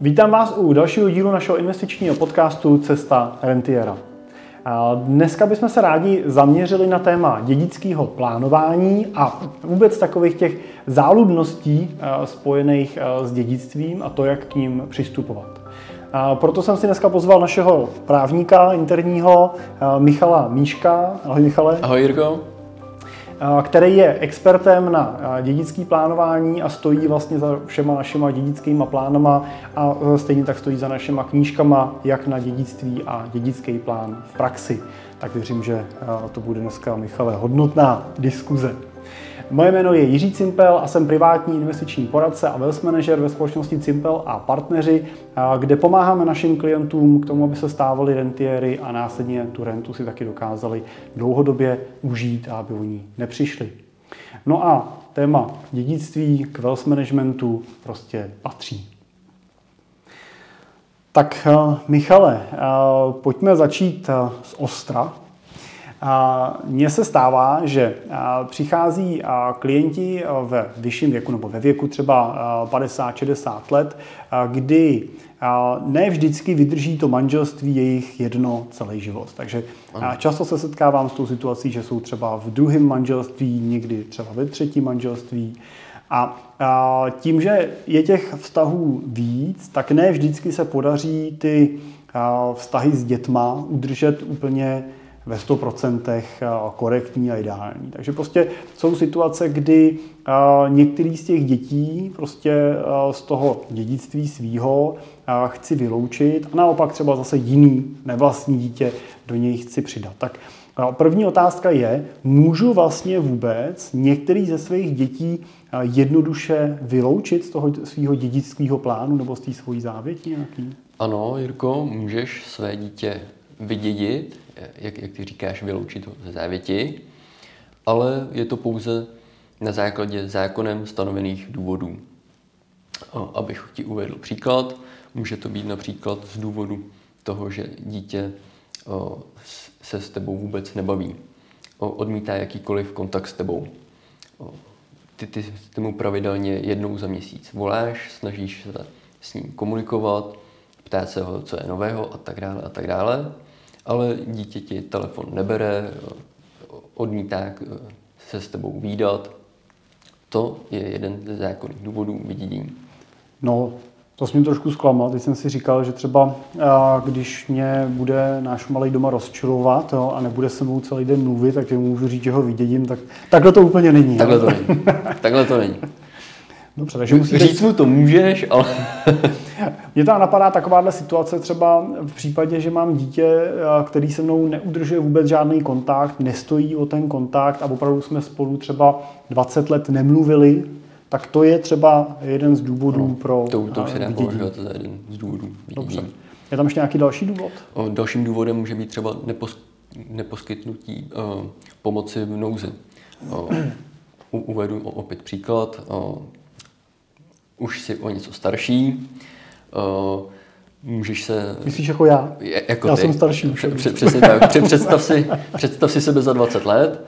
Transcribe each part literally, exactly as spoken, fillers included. Vítám vás u dalšího dílu našeho investičního podcastu Cesta Rentiera. Dneska bychom se rádi zaměřili na téma dědického plánování a vůbec takových těch záludností spojených s dědictvím a to, jak k ním přistupovat. Proto jsem si dneska pozval našeho právníka interního Michala Míška. Ahoj Michale. Ahoj Jirko. Který je expertem na dědické plánování a stojí vlastně za všema našima dědickýma plánama a stejně tak stojí za našima knížkama, jak na dědictví a dědický plán v praxi. Tak věřím, že to bude dneska, Michale, hodnotná diskuze. Moje jméno je Jiří Cimpel a jsem privátní investiční poradce a wealth manager ve společnosti Cimpel a partneři, kde pomáháme našim klientům k tomu, aby se stávali rentiéry a následně tu rentu si taky dokázali dlouhodobě užít a aby o ní nepřišli. No a téma dědictví k wealth managementu prostě patří. Tak Michale, pojďme začít z ostra. Mně se stává, že přichází klienti ve vyšším věku nebo ve věku třeba padesát šedesát let, kdy ne vždycky vydrží to manželství jejich jedno celý život. Takže často se setkávám s tou situací, že jsou třeba v druhém manželství, někdy třeba ve třetím manželství. A tím, že je těch vztahů víc, tak ne vždycky se podaří ty vztahy s dětma udržet úplně ve sto procent korektní a ideální. Takže prostě jsou situace, kdy některý z těch dětí prostě z toho dědictví svýho chci vyloučit a naopak třeba zase jiný nevlastní dítě do něj chci přidat. Tak první otázka je, můžu vlastně vůbec některý ze svých dětí jednoduše vyloučit z toho svého dědického plánu nebo z té svojí závěti nějaký? Ano, Jirko, můžeš své dítě vydědit, jak, jak ty říkáš, vyloučit ze závěti, ale je to pouze na základě zákonem stanovených důvodů. Abych ti uvedl příklad, může to být například z důvodu toho, že dítě se s tebou vůbec nebaví, odmítá jakýkoliv kontakt s tebou. Ty, ty, ty mu pravidelně jednou za měsíc voláš, snažíš se s ním komunikovat, ptát se ho, co je nového a tak dále a tak dále. Ale dítě ti telefon nebere, odmítá se s tebou vídat. To je jeden ze zákonných důvodů vydědění. No, to jsi mě trošku zklamal. Teď jsem si říkal, že třeba když mě bude náš malej doma rozčilovat jo, a nebude se mnou celý den mluvit, takže můžu říct, že ho vydědím, tak takhle to úplně není. Takhle to není. Takhle to není. Dobře, takže musíte... Říct mu to můžeš, ale... Mě tam napadá takováhle situace třeba v případě, že mám dítě, který se mnou neudržuje vůbec žádný kontakt, nestojí o ten kontakt a opravdu jsme spolu třeba dvacet let nemluvili, tak to je třeba jeden z důvodů no, pro to, to se dá považovat za jeden z důvodů. Dobře. Je tam ještě nějaký další důvod? O, dalším důvodem může být třeba nepos, neposkytnutí o, pomoci v nouzi. O, u, uvedu opět příklad. O, už jsi o něco starší. Uh, můžeš se... Myslíš jako já? Jako já ty. Jsem starší už. Přesně tak. Představ si, představ si sebe za dvacet let.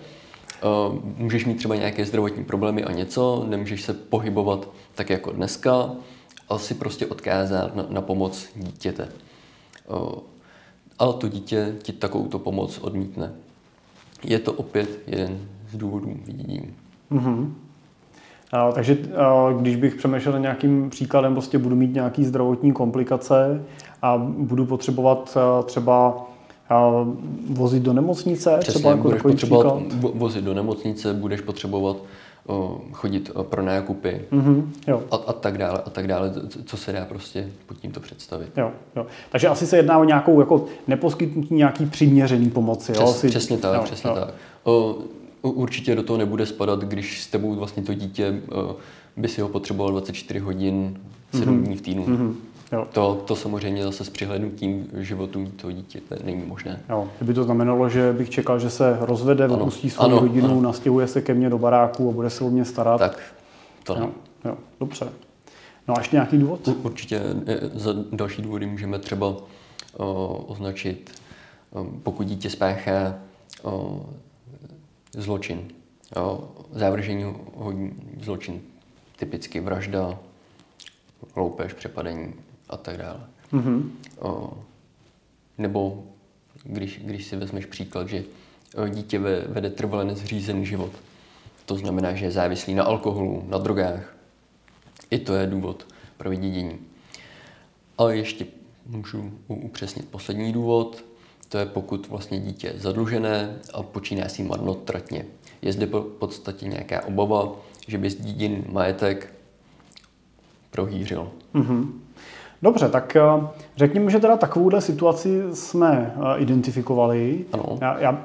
Uh, můžeš mít třeba nějaké zdravotní problémy a něco, nemůžeš se pohybovat tak jako dneska, ale si prostě odkázat na, na pomoc dítěte. Uh, ale to dítě ti takovouto pomoc odmítne. Je to opět jeden z důvodů vidění. Mm-hmm. Takže když bych přemýšlel nějakým příkladem, prostě budu mít nějaké zdravotní komplikace a budu potřebovat třeba vozit do nemocnice? Přesně, třeba budeš jako potřebovat vozit do nemocnice, budeš potřebovat chodit pro nákupy mm-hmm, a, a tak dále, a tak dále, co se dá prostě pod tímto představit. Jo, jo. Takže asi se jedná o nějakou jako neposkytnutí nějaký přiměřený pomoci. Přes, jo? Asi... Přesně tak, jo, přesně jo. tak. O, Určitě do toho nebude spadat, když s tebou vlastně to dítě by si ho potřeboval dvacet čtyři hodin, sedm mm-hmm. dní v týdnu. Mm-hmm. To, to samozřejmě zase s přihlédnutím životu toho dítěte není možné. Jo. Kdyby to znamenalo, že bych čekal, že se rozvede, opustí svou rodinu, nastěhuje se ke mně do baráku a bude se o mě starat. Tak, to ne. Jo. Jo. Dobře. No a ještě nějaký důvod? Určitě za další důvody můžeme třeba o, označit, pokud dítě spáchá o, zločin, jo, závržení hodin, zločin, typicky vražda, loupež, přepadení a tak dále. Mm-hmm. O, nebo když, když si vezmeš příklad, že dítě vede trvale nezřízený život, to znamená, že je závislý na alkoholu, na drogách. I to je důvod pro vydědění. Ale ještě můžu upřesnit poslední důvod, to je pokud vlastně dítě je zadlužené a počíná si marnotratně. Je zde po podstatě nějaká obava, že by zděděný majetek prohýřil. Mm-hmm. Dobře, tak řekněme, že teda takovouhle situaci jsme identifikovali. Ano. Já, já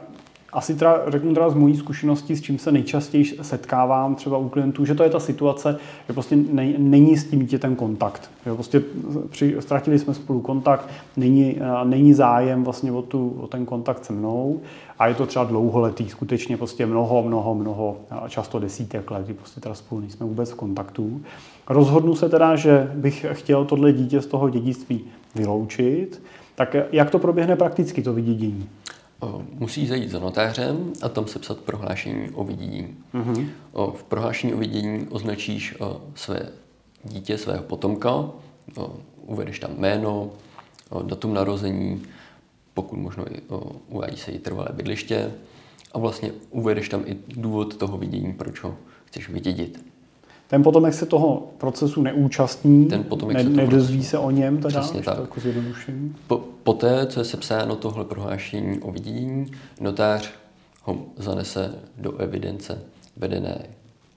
asi teda, řeknu teda z mojí zkušenosti, s čím se nejčastěji setkávám třeba u klientů, že to je ta situace, že prostě nej, není s tím dítětem kontakt. Že prostě při, ztratili jsme spolu kontakt, není, není zájem vlastně o, tu, o ten kontakt se mnou a je to třeba dlouholetý, skutečně prostě mnoho, mnoho, mnoho, často desítek let, kdy prostě teda spolu nejsme vůbec v kontaktu. Rozhodnu se teda, že bych chtěl tohle dítě z toho dědictví vyloučit, tak jak to proběhne prakticky to vydědění? Musí zajít za notářem a tam sepsat prohlášení o vydědění. Mm-hmm. V prohlášení o vydědění označíš své dítě, svého potomka, uvedeš tam jméno, datum narození, pokud možno uvádí se i trvalé bydliště a vlastně uvedeš tam i důvod toho vydědění, proč ho chceš vydědit. Ten potomek se toho procesu neúčastní, Ten ne, se nedozví procesu. se o něm, teda, přesně tak. Jako po, poté, co je sepsáno tohle prohlášení o vidění, notář ho zanese do evidence vedené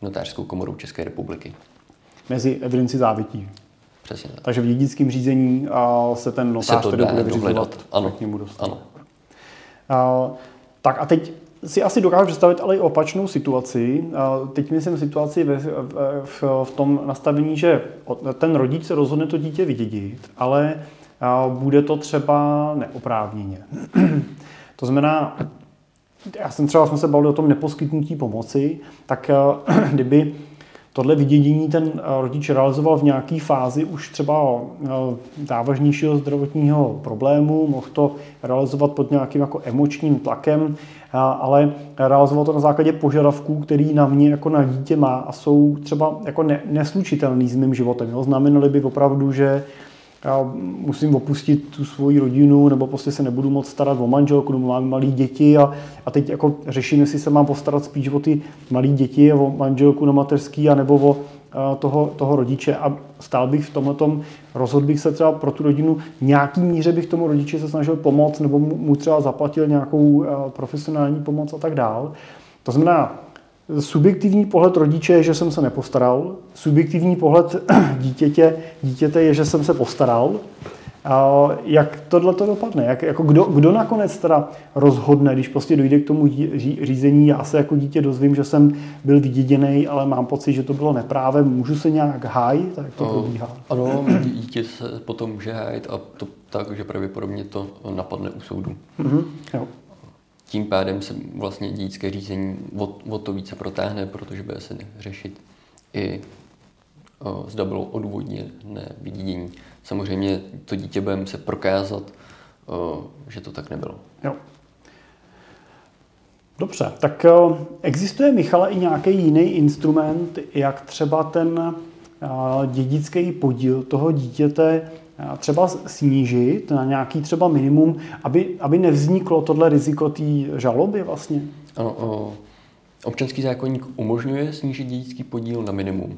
notářskou komorou České republiky. Mezi evidenci závětí. Přesně tak. Takže v dědickém řízení a se ten notář se bude vyřizovat. Ano, ano. A, tak a teď si asi dokážu představit ale i opačnou situaci. Teď myslím situaci v, v, v tom nastavení, že ten rodič se rozhodne to dítě vydědit, ale bude to třeba neoprávněně. To znamená, já jsem třeba jsme se bavili o tom neposkytnutí pomoci, tak kdyby tohle vydědění ten rodič realizoval v nějaké fázi už třeba závažnějšího zdravotního problému, mohl to realizovat pod nějakým jako emočním tlakem, ale realizoval to na základě požadavků, který na mě jako na dítě má a jsou třeba jako ne, neslučitelný s mým životem. Jo? Znamenaly by opravdu, že musím opustit tu svoji rodinu nebo prostě se nebudu moc starat o manželku, mám malé děti a, a teď jako řeším, jestli se mám postarat spíš o ty malé děti, o manželku na mateřský a nebo o a, toho, toho rodiče a stál bych v tomhletom, rozhodl bych se třeba pro tu rodinu, nějaký míře bych tomu rodiči se snažil pomoct nebo mu třeba zaplatil nějakou a, profesionální pomoc a tak dál. To znamená, subjektivní pohled rodiče je, že jsem se nepostaral. Subjektivní pohled dítěte, dítěte je, že jsem se postaral. A jak tohle to dopadne? Jak, jako kdo, kdo nakonec teda rozhodne, když prostě dojde k tomu dí, řízení, já se jako dítě dozvím, že jsem byl vyděděnej, ale mám pocit, že to bylo nepráve, můžu se nějak hájit? Tak to probíhá. Ano, dítě se potom může hájit a to tak, že pravděpodobně to napadne u soudu. Mhm, jo. Tím pádem se vlastně dědické řízení o, o to více protáhne, protože bude se řešit i o, zda bylo odůvodněné vydědění. Samozřejmě to dítě bude se prokázat, o, že to tak nebylo. Jo. Dobře, tak o, existuje, Michale, i nějaký jiný instrument, jak třeba ten a, dědický podíl toho dítěte třeba snížit na nějaký třeba minimum, aby, aby nevzniklo tohle riziko té žaloby vlastně? Ano, o, občanský zákoník umožňuje snížit dědický podíl na minimum.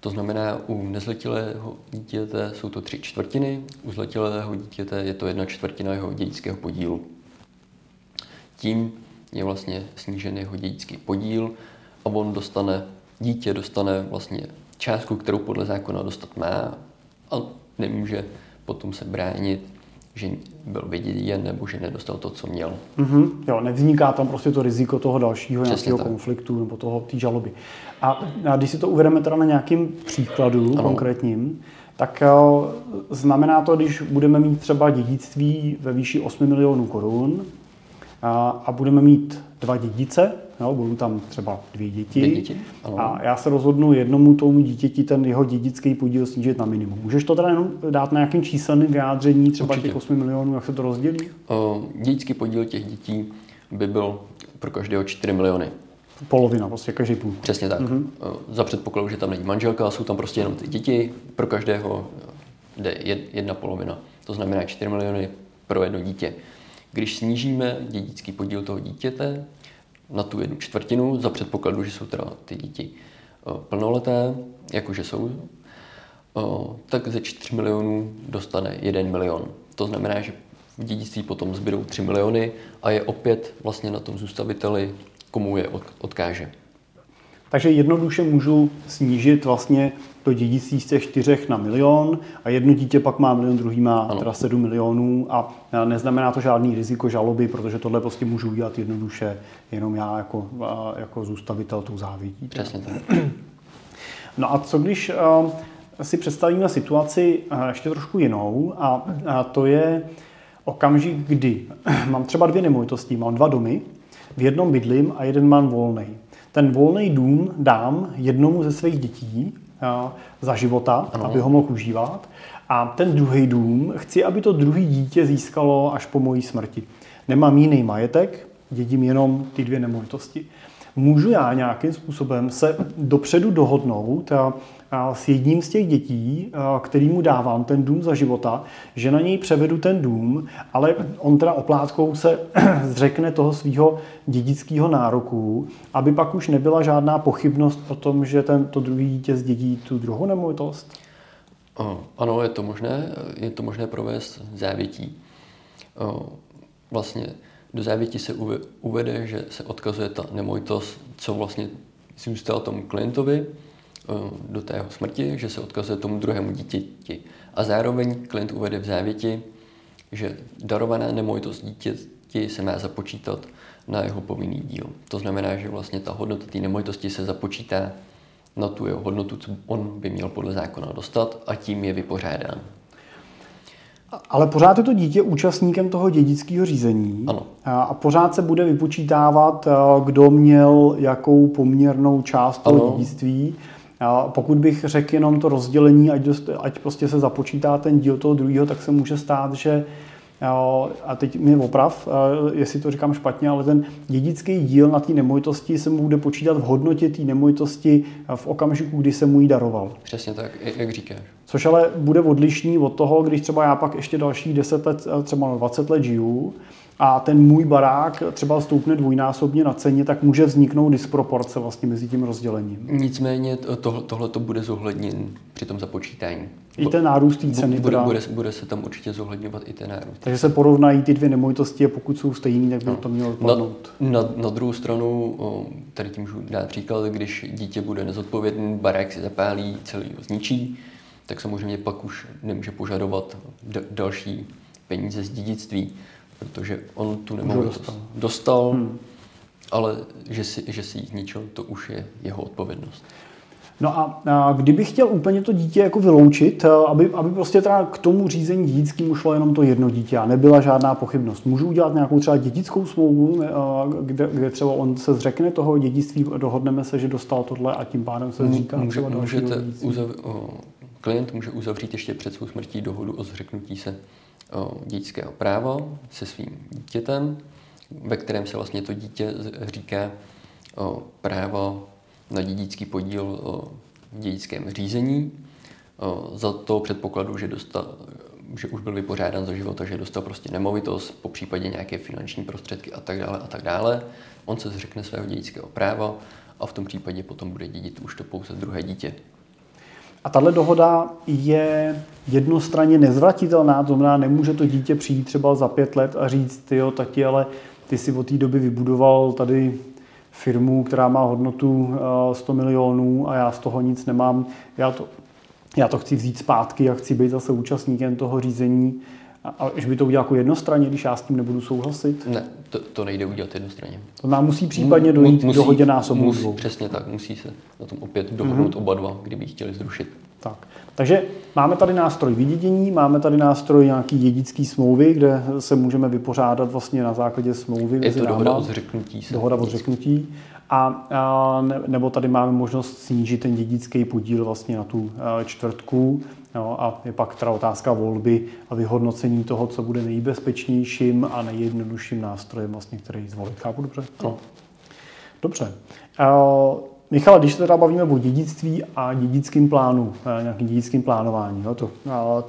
To znamená, u nezletilého dítěte jsou to tři čtvrtiny, u zletilého dítěte je to jedna čtvrtina jeho dědického podílu. Tím je vlastně snížen jeho dědický podíl a on dostane, dítě dostane vlastně částku, kterou podle zákona dostat má, a nemůže potom se bránit, že byl vyděděn nebo že nedostal to, co měl. Mm-hmm. Jo, nevzniká tam prostě to riziko toho dalšího nějakého konfliktu nebo toho té žaloby. A, a když si to uvedeme teda na nějakým příkladu ano. konkrétním, tak znamená to, když budeme mít třeba dědictví ve výši osm milionů korun a, a budeme mít dva dědice, no, budou tam třeba dvě děti, dvě děti? A já se rozhodnu jednomu tomu dítěti ten jeho dědický podíl snížit na minimum. Můžeš to teda jenom dát na nějakým číselným vyjádření třeba určitě těch osm milionů, jak se to rozdělí? O, dědický podíl těch dětí by byl pro každého čtyři miliony. Polovina, prostě každý půl. Přesně tak. Mm-hmm. O, za předpokladu, že tam není manželka, jsou tam prostě jenom ty děti, pro každého jde jedna polovina, to znamená čtyři miliony pro jedno dítě. Když snížíme dědický podíl toho dítěte na tu jednu čtvrtinu, za předpokladu, že jsou teda ty děti plnoleté, jakože jsou, tak ze čtyř milionů dostane jeden milion. To znamená, že v dědictví potom zbydou tři miliony a je opět vlastně na tom zůstaviteli, komu je odkáže. Takže jednoduše můžu snížit vlastně to dědictví z těch čtyřech na milion a jedno dítě pak má milion, druhý má ano. teda sedm milionů a neznamená to žádný riziko žaloby, protože tohle prostě můžu udělat jednoduše jenom já jako, jako zůstavitel tou závědí. Přesně tak. No a co když si představíme situaci ještě trošku jinou a to je okamžik, kdy mám třeba dvě nemovitosti, mám dva domy, v jednom bydlím a jeden mám volnej. Ten volný dům dám jednomu ze svých dětí za života, ano. aby ho mohl užívat. A ten druhý dům chci, aby to druhý dítě získalo až po mojí smrti. Nemám jiný majetek, dědím jenom ty dvě nemovitosti. Můžu já nějakým způsobem se dopředu dohodnout s jedním z těch dětí, kterýmu dávám ten dům za života, že na něj převedu ten dům, ale on teda oplátkou se zřekne toho svého dědického nároku, aby pak už nebyla žádná pochybnost o tom, že ten, to druhý dítě zdědí tu druhou nemovitost? Ano, je to možné, je to možné provést závětí. Vlastně do závěti se uvede, že se odkazuje ta nemovitost, co vlastně zůstalo tomu klientovi do té jeho smrti, že se odkazuje tomu druhému dítěti. A zároveň klient uvede v závěti, že darovaná nemovitost dítěti se má započítat na jeho povinný díl. To znamená, že vlastně ta hodnota té nemovitosti se započítá na tu jeho hodnotu, co on by měl podle zákona dostat a tím je vypořádán. Ale pořád je to dítě účastníkem toho dědického řízení ano. a pořád se bude vypočítávat, kdo měl jakou poměrnou část toho dědictví. Pokud bych řekl jenom to rozdělení, ať, dost, ať prostě se započítá ten díl toho druhého, tak se může stát, že, a teď mi oprav, jestli to říkám špatně, ale ten dědický díl na té nemovitosti se mu bude počítat v hodnotě té nemovitosti v okamžiku, kdy se mu ji daroval. Přesně tak, jak říkáš. Což ale bude odlišný od toho, když třeba já pak ještě dalších deset let, třeba dvacet let žiju a ten můj barák třeba stoupne dvojnásobně na ceně, tak může vzniknout disproporce vlastně mezi tím rozdělením. Nicméně tohle to bude zohledněn při tom započítání. I ten nárůst té ceny. Bude, bude, bude se tam určitě zohledňovat i ten nárůst. Takže se porovnají ty dvě nemovitosti a pokud jsou stejný, tak by no. to mělo padnout. Na, na, na druhou stranu, tady tím můžu dát příklad, když dítě bude nezodpovědný, barák si zapálí, celý ho zničí, tak samozřejmě pak už nemůže požadovat d- další peníze z dědictví, protože on tu nemovitost dostal, dostal hmm. ale že si, že si ji zničil, to už je jeho odpovědnost. No a, a kdybych chtěl úplně to dítě jako vyloučit, aby, aby prostě teda k tomu řízení dědickému šlo jenom to jedno dítě a nebyla žádná pochybnost. Můžu udělat nějakou třeba dědickou smlouvu, kde, kde třeba on se zřekne toho dědictví, dohodneme se, že dostal tohle a tím pádem se zříká může, třeba dalšího dědictví. Uzav, o, klient může uzavřít ještě před svou smrtí dohodu o zřeknutí se o, dědického práva se svým dítětem, ve kterém se vlastně to dítě říká o, práva na dědický podíl v dědickém řízení. Za to předpokladu, že, dostal, že už byl vypořádán za života, že dostal prostě nemovitost, popřípadě nějaké finanční prostředky a tak dále a tak dále. On se zřekne svého dědického práva a v tom případě potom bude dědit už to pouze druhé dítě. A tahle dohoda je jednostranně nezvratitelná, to znamená, nemůže to dítě přijít třeba za pět let a říct, ty jo, tati, ale ty si od té doby vybudoval tady firmu, která má hodnotu sto milionů a já z toho nic nemám. Já to, já to chci vzít zpátky a chci být zase účastníkem toho řízení. A že by to udělal jako jednostranně, když já s tím nebudu souhlasit? Ne, to, to nejde udělat jednostranně. To nám musí případně dojít musí, dohodě násobů dvou. Přesně tak, musí se na tom opět dohodnout mm-hmm. oba dva, kdyby chtěli zrušit. Tak. Takže máme tady nástroj vydědění, máme tady nástroj nějaký dědický smlouvy, kde se můžeme vypořádat vlastně na základě smlouvy. Je to dohoda o zřeknutí. Dohoda o zřeknutí. A, a ne, nebo tady máme možnost snížit ten dědický podíl vlastně na tu čtvrtku. No, a je pak teda otázka volby a vyhodnocení toho, co bude nejbezpečnějším a nejjednodušším nástrojem, vlastně, který zvolit. Chápu dobře? No. Dobře. Michale, když se teda bavíme o dědictví a dědickým plánu, nějakým dědickým plánování, no to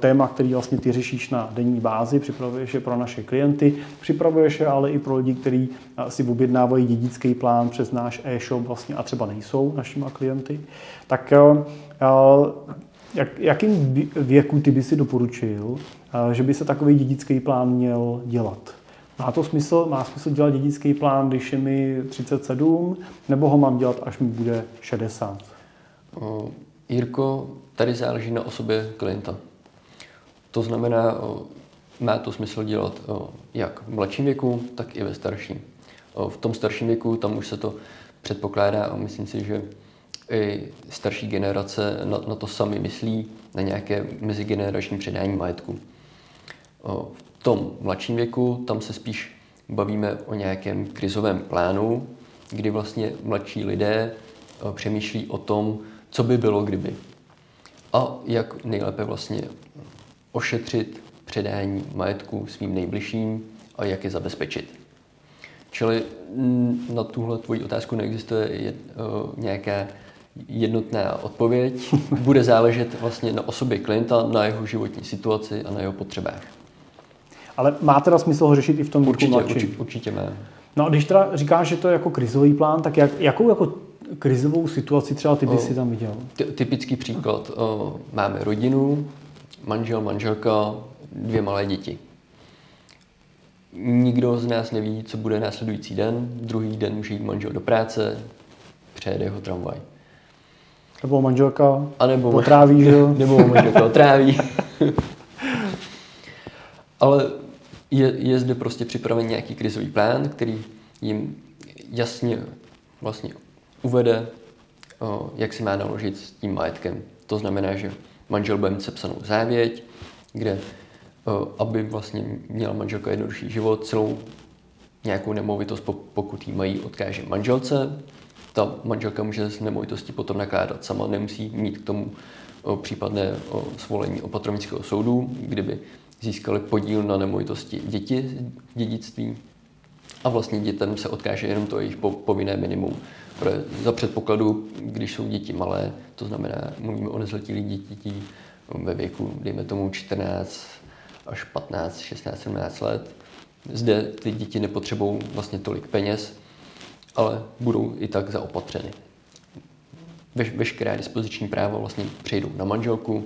téma, který vlastně ty řešíš na denní bázi, připravuješ je pro naše klienty, připravuješ je ale i pro lidi, kteří si objednávají dědický plán přes náš e-shop vlastně a třeba nejsou našimi klienty, tak jak, jakým věku ty by si doporučil, že by se takový dědický plán měl dělat? Má to smysl? Má smysl dělat dědický plán, když je mi třicet sedm, nebo ho mám dělat, až mi bude šedesát? Uh, Jirko, tady záleží na osobě klienta. To znamená, uh, má to smysl dělat uh, jak v mladším věku, tak i ve starším. Uh, v tom starším věku tam už se to předpokládá a myslím si, že i starší generace na, na to sami myslí, na nějaké mezigenerační předání majetku. Uh, V tom mladším věku, tam se spíš bavíme o nějakém krizovém plánu, kdy vlastně mladší lidé přemýšlí o tom, co by bylo kdyby. A jak nejlépe vlastně ošetřit předání majetku svým nejbližším a jak je zabezpečit. Čili na tuhle tvoji otázku neexistuje nějaká jednotná odpověď. Bude záležet vlastně na osobě klienta, na jeho životní situaci a na jeho potřebách. Ale má teda smysl ho řešit i v tom určitě, určitě, určitě ne. No a když teda říkáš, že to je jako krizový plán, tak jak, jakou jako krizovou situaci třeba ty bys si tam viděl? Ty, typický příklad. O, máme rodinu, manžel, manželka, dvě malé děti. Nikdo z nás neví, co bude následující den. Druhý den může jít manžel do práce, přejede ho tramvaj. Nebo manželka anebo otráví, že jo? Nebo manželka otráví. Ale je, je zde prostě připraven nějaký krizový plán, který jim jasně vlastně uvede, o, jak si má naložit s tím majetkem. To znamená, že manžel bude mít sepsanou závěť, kde, o, aby vlastně měla manželka jednodušší život, celou nějakou nemovitost, pokud jí mají, odkáže manželce. Ta manželka může s nemovitostí potom nakládat sama, nemusí mít k tomu o, případné o, svolení opatrovnického soudu, kdyby získali podíl na nemovitosti děti, dědictví a vlastně dětem se odkáže jenom to jejich povinné minimum. Protože za předpokladu, když jsou děti malé, to znamená, mluvíme o nezletilých dětí ve věku, dejme tomu čtrnáct až patnáct, šestnáct, sedmnáct let, zde ty děti nepotřebují vlastně tolik peněz, ale budou i tak zaopatřeny. Veš, veškerá dispoziční práva vlastně přejdou na manželku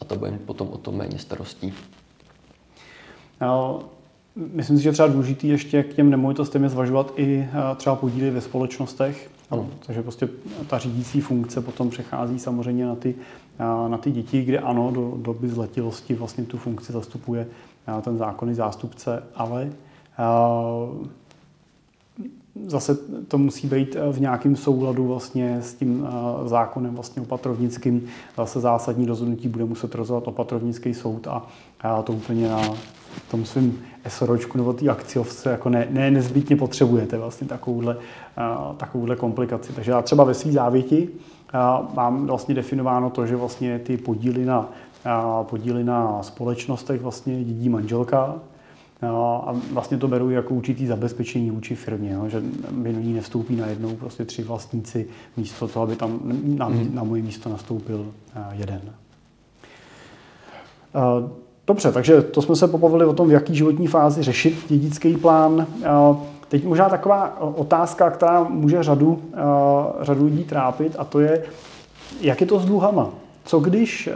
a to bude potom o tom méně starostí. No, myslím si, že třeba důležitý ještě k těm nemovitostem je zvažovat i třeba podíly ve společnostech. Ano. Takže prostě ta řídící funkce potom přechází samozřejmě na ty, na ty děti, kde ano, do doby zletilosti vlastně tu funkci zastupuje ten zákonný zástupce, ale zase to musí být v nějakém souladu vlastně s tím zákonem vlastně opatrovnickým. Zase zásadní rozhodnutí bude muset rozhodovat opatrovnický soud a to úplně na tom svým SROčku nebo té akciovce jako ne, ne nezbytně potřebujete vlastně takovouhle, takovouhle komplikaci. Takže já třeba ve svý závěti mám vlastně definováno to, že vlastně ty podíly na, podíly na společnostech vlastně dědí manželka. No, a vlastně to beru jako určitý zabezpečení vůči firmě, no, že mi do ní nevstoupí najednou prostě tři vlastníci místo toho, aby tam na, na moje místo nastoupil jeden. Dobře, takže to jsme se pobavili o tom, v jaký životní fázi řešit dědický plán. Teď možná taková otázka, která může řadu, řadu lidí trápit, a to je, jak je to s dluhama? Co když,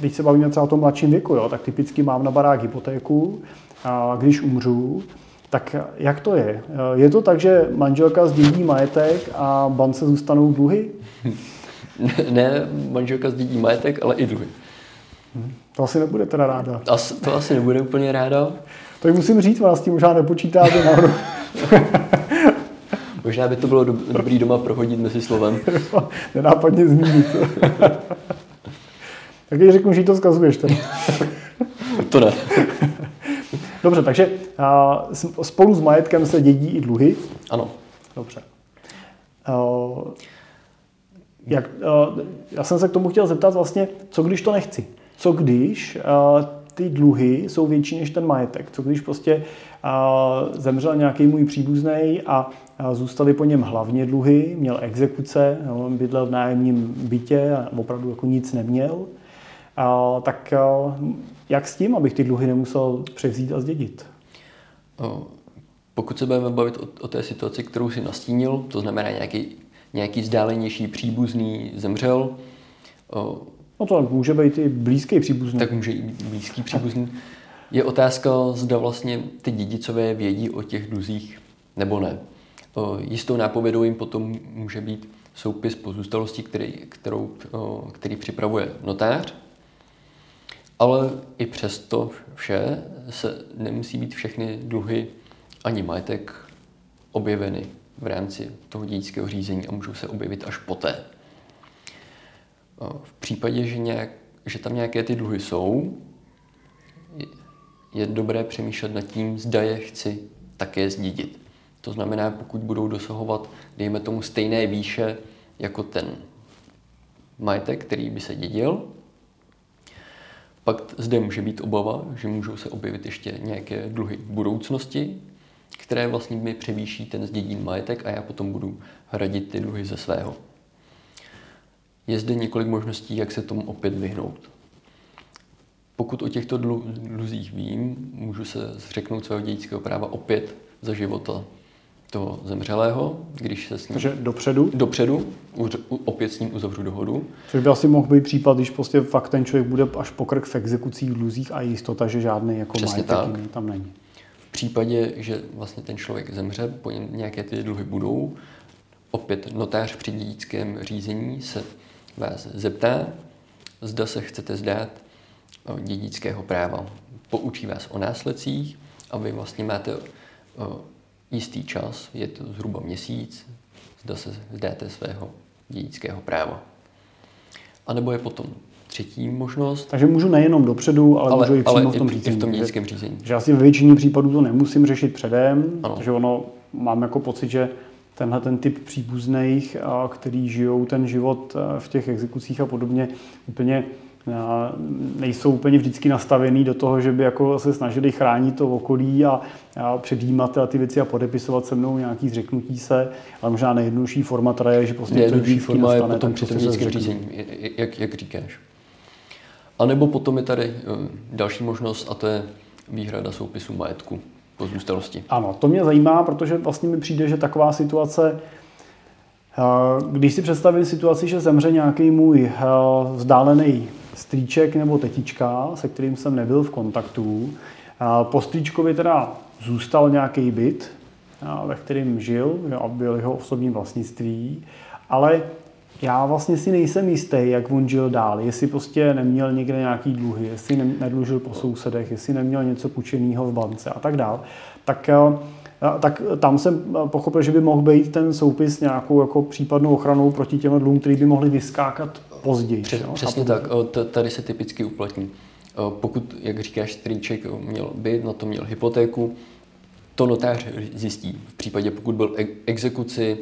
když se bavíme třeba o tom mladším věku, jo, tak typicky mám na barák hypotéku, a když umřu, tak jak to je? Je to tak, že manželka zdědí majetek a bance zůstanou dluhy? Ne, manželka zdědí majetek, ale i dluhy. To asi nebude teda ráda. As, to asi nebude úplně ráda. Tak musím říct, ona s tím možná nepočítá. Možná by to bylo do, dobrý doma prohodit mezi slovem. Nenápadně zmínit. Tak když řeknu, že to zkazuješ. To ne. Dobře, takže uh, spolu s majetkem se dědí i dluhy? Ano. Dobře. Uh, jak, uh, já jsem se k tomu chtěl zeptat vlastně, co když to nechci? Co když uh, ty dluhy jsou větší než ten majetek? Co když prostě uh, zemřel nějaký můj příbuzný a Zůstaly po něm hlavně dluhy, měl exekuce, bydlel v nájemním bytě a opravdu jako nic neměl. A tak jak s tím, abych ty dluhy nemusel převzít a zdědit? Pokud se budeme bavit o, o té situaci, kterou si nastínil, to znamená nějaký, nějaký vzdálenější příbuzný zemřel. No to může být i blízký příbuzný. Tak může i blízký příbuzný. Je otázka, zda vlastně ty dědicové vědí o těch dluzích nebo ne. Jistou nápovědou jim potom může být soupis pozůstalosti, který, kterou, který připravuje notář. Ale i přesto vše se nemusí být všechny dluhy ani majetek objeveny v rámci toho dědického řízení a můžou se objevit až poté. V případě, že, nějak, že tam nějaké ty dluhy jsou, je dobré přemýšlet nad tím, zda je chci také zdědit. To znamená, pokud budou dosahovat, dejme tomu, stejné výše jako ten majetek, který by se dědil, pak zde může být obava, že můžou se objevit ještě nějaké dluhy v budoucnosti, které vlastně mi převýší ten zděděný majetek a já potom budu hradit ty dluhy ze svého. Je zde několik možností, jak se tomu opět vyhnout. Pokud o těchto dluzích vím, můžu se zřeknout svého dědického práva opět za života toho zemřelého, když se s ním... Takže dopředu? Dopředu, uř, u, opět s ním uzavřu dohodu. Což by asi mohl být případ, když prostě fakt ten člověk bude až pokrk v exekucích, dluzích a jistota, že žádný jako majetek tam není. V případě, že vlastně ten člověk zemře, po něm nějaké ty dluhy budou, opět notář při dědickém řízení se vás zeptá, zda se chcete zdát dědického práva. Poučí vás o následcích a vy vlastně máte jistý čas, je to zhruba měsíc, zda se zdáte svého dědického práva. A nebo je potom třetí možnost. Takže můžu nejenom dopředu, ale, ale můžu i přímo ale v tom řízení. V tom dědickém řízení. Že, že asi ve většině případů to nemusím řešit předem, ano. Protože ono, mám jako pocit, že tenhle ten typ příbuzných, který žijou ten život v těch exekucích a podobně, úplně nejsou úplně vždycky nastavený do toho, že by jako se snažili chránit to okolí a, a předjímat ty věci a podepisovat se mnou nějaký zřeknutí se, ale možná nejjednodušší forma teda je, že prostě nejjednodušší forma je potom při tom dědickém řízení, jak, jak říkáš. A nebo potom je tady další možnost a to je výhrada soupisu majetku pozůstalosti. Ano, to mě zajímá, protože vlastně mi přijde, že taková situace, když si představím situaci, že zemře nějaký můj vzdálený strýček nebo tetička, se kterým jsem nebyl v kontaktu, po strýčkovi teda zůstal nějaký byt, ve kterém žil a byl jeho osobním vlastnictví, ale já vlastně si nejsem jistý, jak on žil dál, jestli prostě neměl někde nějaký dluhy, jestli nedlužil po sousedech, jestli neměl něco půjčeného v bance a tak dál. Tak, tak tam jsem pochopil, že by mohl být ten soupis nějakou jako případnou ochranou proti těm dluhům, který by mohli vyskákat později. Přes, no? Přesně tak, tady se typicky uplatní. Pokud, jak říkáš, strýček měl byt, na to měl hypotéku, to notář zjistí. V případě, pokud byl exekuci,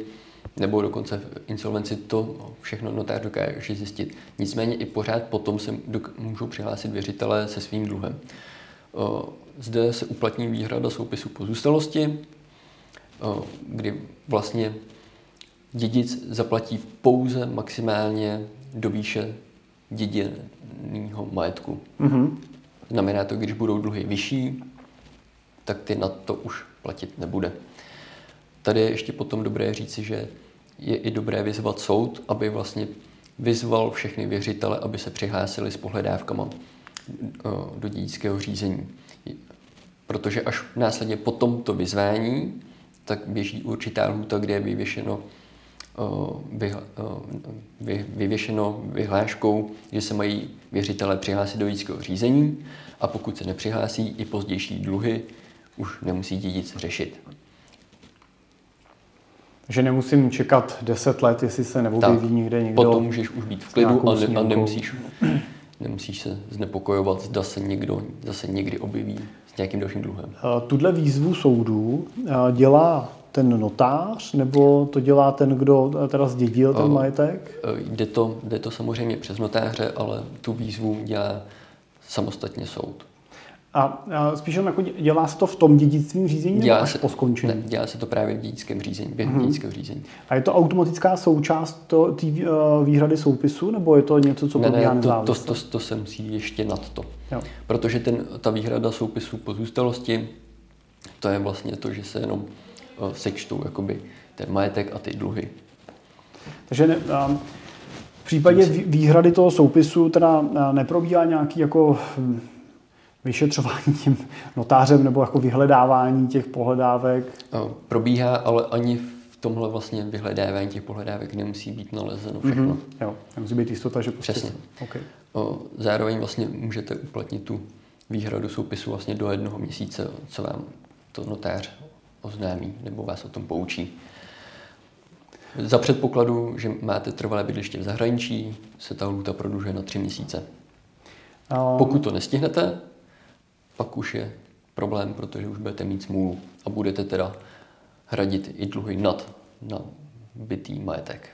nebo dokonce v insolvenci, to všechno notář dokáže zjistit. Nicméně i pořád potom se můžou přihlásit věřitelé se svým dluhem. Zde se uplatní výhrada soupisu pozůstalosti, kdy vlastně dědic zaplatí pouze maximálně do výše děděného majetku. Mm-hmm. Znamená to, když budou dluhy vyšší, tak ty na to už platit nebude. Tady je ještě potom dobré říci, že je i dobré vyzvat soud, aby vlastně vyzval všechny věřitele, aby se přihlásili s pohledávkama do dědického řízení. Protože až následně po tomto vyzvání, tak běží určitá lhůta, kde je vyvěšeno, vy, vyvěšeno vyhláškou, že se mají věřitele přihlásit do dědického řízení a pokud se nepřihlásí, i pozdější dluhy už nemusí dědic řešit. Že nemusím čekat deset let, jestli se neobjeví někde někdo. Potom můžeš už být v klidu a, ne, a nemusíš, nemusíš se znepokojovat, zda se někdo zase někdy objeví s nějakým dalším dluhem. Tuhle výzvu soudu dělá ten notář, nebo to dělá ten, kdo teda zdědil ten majetek? Jde to, jde to samozřejmě přes notáře, ale tu výzvu dělá samostatně soud. A spíš jako dělá se to v tom dědictvím řízení dělá nebo až se, po skončení? Ne, dělá se to právě v dědickém řízení, během hmm. dědického řízení. A je to automatická součást té výhrady soupisu, nebo je to něco, co probíhá nezávisle? Ne, to, to, to, to se musí ještě nad to. Jo. Protože ten, ta výhrada soupisu pozůstalosti, to je vlastně to, že se jenom sečtou jakoby ten majetek a ty dluhy. Takže... Ne, um, v případě výhrady toho soupisu teda neprobíhá nějaký jako vyšetřování tím notářem nebo jako vyhledávání těch pohledávek? Probíhá, ale ani v tomhle vlastně vyhledávání těch pohledávek nemusí být nalezeno všechno. Mm-hmm. Jo, nemusí být jistota, že prostě... Přesně. Okay. Zároveň vlastně můžete uplatnit tu výhradu soupisu vlastně do jednoho měsíce, co vám to notář oznámí nebo vás o tom poučí. Za předpokladu, že máte trvalé bydliště v zahraničí, se ta lhůta prodlužuje na tři měsíce. Pokud to nestihnete, pak už je problém, protože už budete mít smůlu a budete teda hradit i dluhy nad na bytý majetek.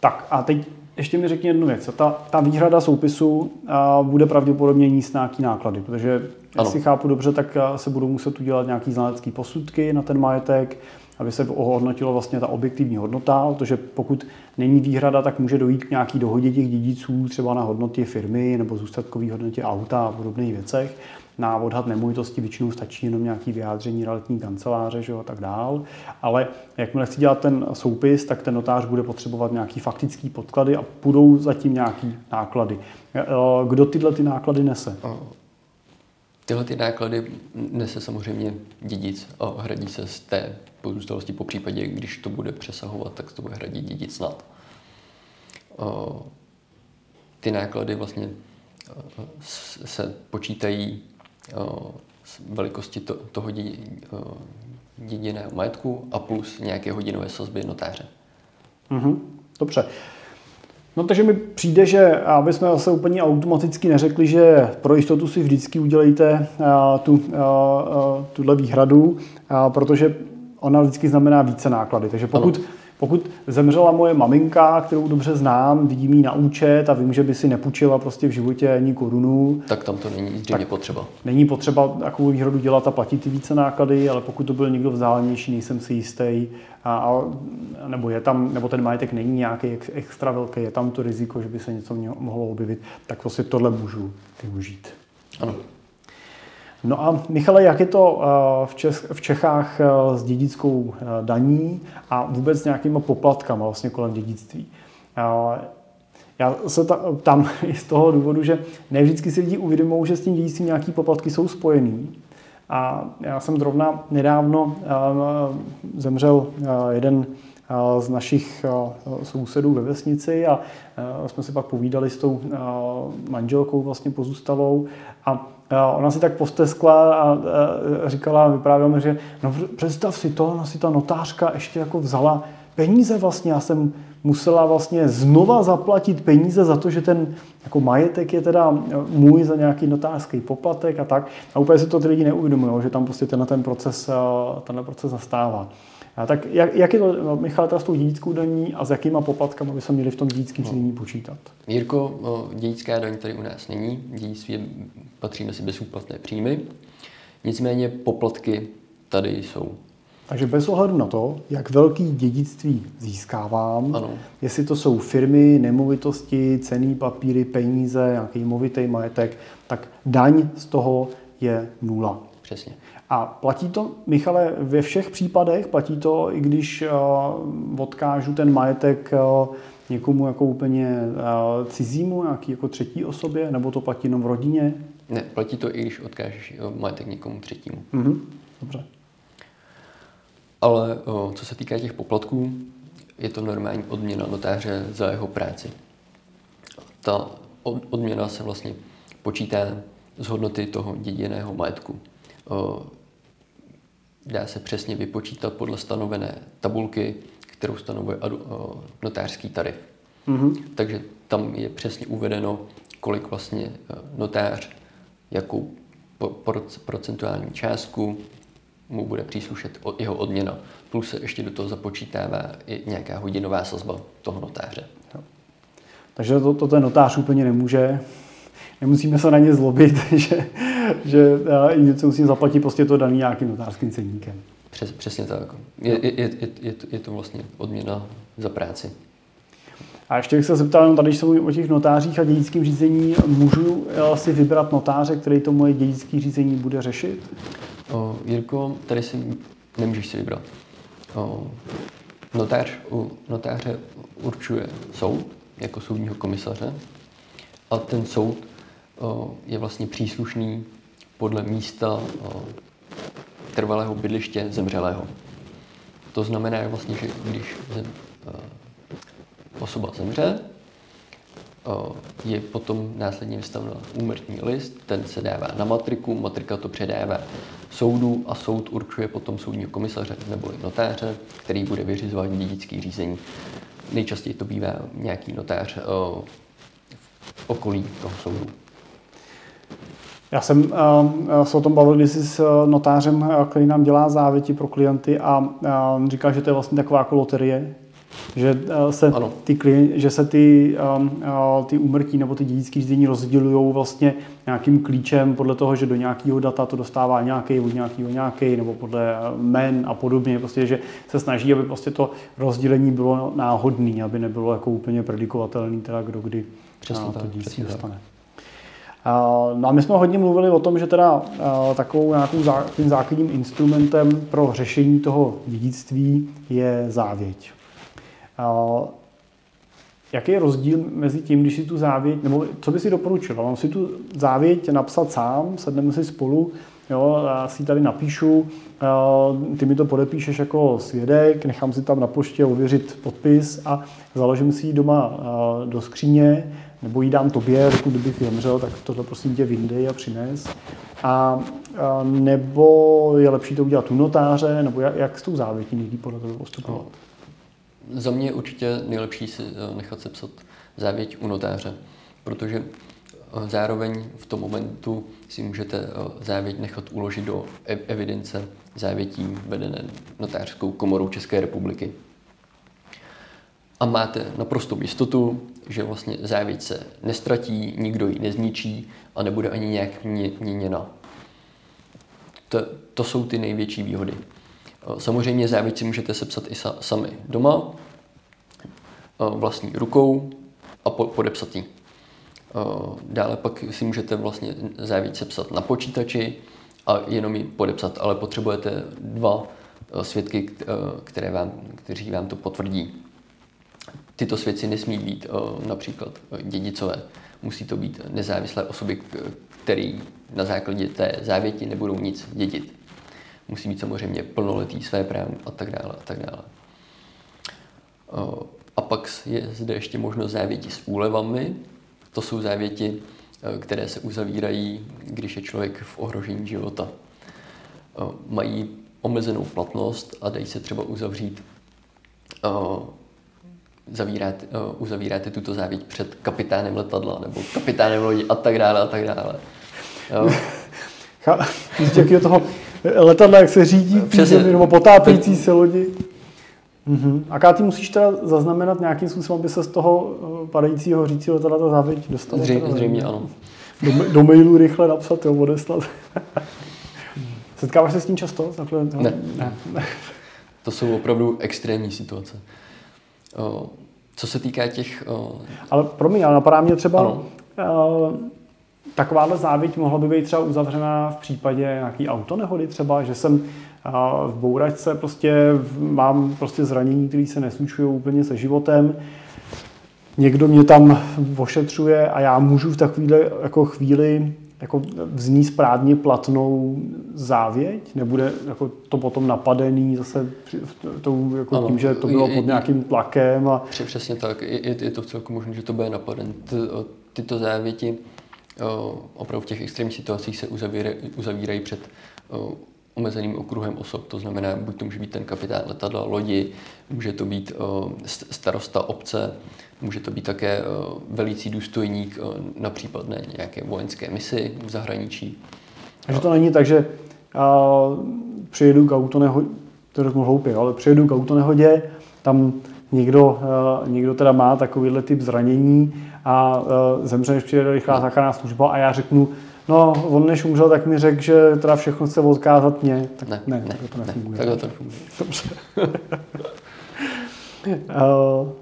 Tak a teď ještě mi řekni jednu věc. Ta, ta výhrada soupisu a, bude pravděpodobně níst nějaký náklady, protože ano. Jestli chápu dobře, tak se budou muset udělat nějaký znalecké posudky na ten majetek, aby se ohodnotila vlastně ta objektivní hodnota, protože pokud není výhrada, tak může dojít k nějaký dohodě těch dědiců třeba na hodnotě firmy nebo zůstatkové hodnotě auta a podobných věcech. Na odhad nemovitosti většinou stačí jenom nějaké vyjádření realitní kanceláře, že jo, a tak dál. Ale jakmile chci dělat ten soupis, tak ten notář bude potřebovat nějaké faktické podklady a budou zatím nějaké náklady. Kdo tyhle ty náklady nese? Tyhle ty náklady nese samozřejmě dědic a hradí se z té pozůstalosti, po případě, když to bude přesahovat, tak to bude hradit dědic nad. Ty náklady vlastně se počítají z velikosti toho děděného majetku a plus nějaké hodinové sazby notáře. Mm-hmm. Dobře. No takže mi přijde, že aby jsme zase úplně automaticky neřekli, že pro jistotu si vždycky udělejte tu, tuhle výhradu, protože ona vždycky znamená více náklady. Takže pokud, pokud zemřela moje maminka, kterou dobře znám, vidím ji na účet a vím, že by si nepůjčila prostě v životě ani korunu. Tak tam to není zřejmě potřeba. Není potřeba takovou výhradu dělat a platit ty více náklady, ale pokud to byl někdo vzdálenější, nejsem si jistý, a, a, nebo, je tam, nebo ten majetek není nějaký extra velký, je tam to riziko, že by se něco mohlo objevit, tak vlastně tohle můžu využít. Ano. No a Michale, jak je to v Čechách s dědickou daní a vůbec s nějakýma poplatkama vlastně kolem dědictví? Já se tam i z toho důvodu, že ne vždycky si lidi uvědomují, že s tím dědictvím nějaký poplatky jsou spojený. A já jsem zrovna nedávno zemřel jeden z našich sousedů ve vesnici a jsme si pak povídali s tou manželkou vlastně pozůstalou a ona si tak posteskla a říkala, vyprávěla mi, že no představ si to, ona si ta notářka ještě jako vzala peníze vlastně. Já jsem musela vlastně znova zaplatit peníze za to, že ten jako majetek je teda můj za nějaký notářský poplatek a tak. A úplně si to ty lidi neuvědomují, že tam prostě tenhle ten proces, tenhle proces nastává. A tak jak, jak je to, Michale, teda s tou dědickou daní a s jakýma poplatkama by se měli v tom dědickém řízení počítat? Jirko, dědická daň tady u nás není. Dědictví patří mezi bezúplatné příjmy. Nicméně poplatky tady jsou. Takže bez ohledu na to, jak velký dědictví získávám, ano. Jestli to jsou firmy, nemovitosti, cenné papíry, peníze, nějaký movitý majetek, tak daň z toho je nula. Přesně. A platí to, Michale, ve všech případech? Platí to, i když uh, odkážu ten majetek uh, někomu jako úplně uh, cizímu, nějaký jako třetí osobě, nebo to platí jenom v rodině? Ne, platí to, i když odkážeš uh, majetek někomu třetímu. Mm-hmm. Dobře. Ale uh, co se týká těch poplatků, je to normální odměna notáře za jeho práci. Ta od, odměna se vlastně počítá z hodnoty toho děděného majetku. Uh, dá se přesně vypočítat podle stanovené tabulky, kterou stanovuje uh, notářský tarif. Mm-hmm. Takže tam je přesně uvedeno, kolik vlastně uh, notář, jakou po, por, procentuální částku mu bude příslušet od, jeho odměna. Plus se ještě do toho započítává i nějaká hodinová sazba toho notáře. Jo. Takže to, to ten notář úplně nemůže. Nemusíme se na ně zlobit, že, že i něco musím zaplatit, prostě to daný nějakým notářským ceníkem. Přes, přesně tak. Je, je, je, je, je to vlastně odměna za práci. A ještě bych se zeptal, no tady, když jsou o těch notářích a dědickým řízení, můžu si vybrat notáře, který to moje dědické řízení bude řešit? O, Jirko, tady si nemůžeš si vybrat. O, notář u notáře určuje soud jako soudního komisaře a ten soud o, je vlastně příslušný podle místa o, trvalého bydliště zemřelého. To znamená vlastně, že když zem, o, osoba zemře, je potom následně vystaven úmrtní list, ten se dává na matriku, matrika to předává soudu a soud určuje potom soudního komisaře nebo notáře, který bude vyřizovat dědické řízení. Nejčastěji to bývá nějaký notář v okolí toho soudu. Já jsem uh, se o tom bavil kdysi s notářem, který nám dělá závěti pro klienty a uh, říkal, že to je vlastně taková jako loterie, že se ty, že se ty, ty úmrtí nebo ty dědické řízení rozdělují vlastně nějakým klíčem podle toho, že do nějakého data to dostává nějaký, od nějakého nějaký, nebo podle jmen a podobně. Prostě, že se snaží, aby prostě to rozdělení bylo náhodné, aby nebylo jako úplně predikovatelné, teda kdo kdy přesně to dědictví dostane. No a my jsme hodně mluvili o tom, že teda takovou nějakým zá, základním instrumentem pro řešení toho dědictví je závěť. Uh, jaký je rozdíl mezi tím, když si tu závěť, nebo co by si doporučil? Mám si tu závěť napsat sám, sedneme si spolu, jo, já si tady napíšu, uh, ty mi to podepíšeš jako svědek, nechám si tam na poště ověřit podpis a založím si ji doma uh, do skříně, nebo ji dám tobě, dokud bych zemřel, tak tohle prosím tě vyndej a přines. A uh, nebo je lepší to udělat u notáře, nebo jak, jak s tou závětí někdy podle toho postupovat? Za mě je určitě nejlepší si nechat sepsat závěť u notáře, protože zároveň v tom momentu si můžete závěť nechat uložit do evidence závětí vedené notářskou komorou České republiky. A máte naprostou jistotu, že vlastně závěť se nestratí, nikdo ji nezničí a nebude ani nějak měněna. To, to jsou ty největší výhody. Samozřejmě závěť si můžete sepsat i sami doma, vlastní rukou a podepsat ji. Dále pak si můžete vlastně závěť sepsat na počítači a jenom ji podepsat, ale potřebujete dva svědky, které vám, kteří vám to potvrdí. Tyto svědci nesmí být například dědicové. Musí to být nezávislé osoby, které na základě té závěti nebudou nic dědit. Musí být samozřejmě plnoletý, svéprávný a tak dále a tak dále. A pak je zde ještě možnost závěti s úlevami. To jsou závěti, které se uzavírají, když je člověk v ohrožení života. Mají omezenou platnost a dají se třeba uzavřít. Zavíráte, uzavíráte tuto závěť před kapitánem letadla nebo kapitánem lodi a tak dále a tak dále. Díky toho letadla, jak se řídí, týzemi, nebo potápějící se lodi. Mhm. A Káty, musíš teda zaznamenat nějakým způsobem, aby se z toho padajícího řídícího letadla ta závěť dostala? Zřejmě, zřejmě ano. Do, do mailu rychle napsat, jo, odeslat. Setkáváš se s tím často? Takhle, no? Ne. ne. To jsou opravdu extrémní situace. O, co se týká těch... O... Ale promiň, ale napadá mě třeba... Takováhle závěť mohla by být třeba uzavřená v případě nějaký autonehody třeba, že jsem v bouračce, prostě mám prostě zranění, které se neslučují úplně se životem. Někdo mě tam ošetřuje a já můžu v takovéhle jako chvíli jako vznést právně platnou závěť? Nebude jako to potom napadený zase tou, jako ano, tím, že to bylo je, pod nějakým tlakem? A... Přesně tak. Je, je to v celku možné, že to bude napaden. Ty, tyto závěti O, opravdu v těch extrémních situacích se uzavírají, uzavírají před o, omezeným okruhem osob. To znamená, buď to může být ten kapitán letadla, lodi, může to být o, starosta obce, může to být také o, velící důstojník o, na případné nějaké vojenské misi v zahraničí. Takže to není tak, že a, přijedu k autonehodě, to řeknu hloupě, ale přijedu k autonehodě, tam někdo, a, někdo teda má takovýhle typ zranění, a zemře, než přijede rychlá záchranná služba a já řeknu, No, on než umřel, tak mi řekl, že teda všechno chce odkázat mě. Tak ne, ne, ne, to nefunguje. Ne, to nefunguje. Dobře. uh,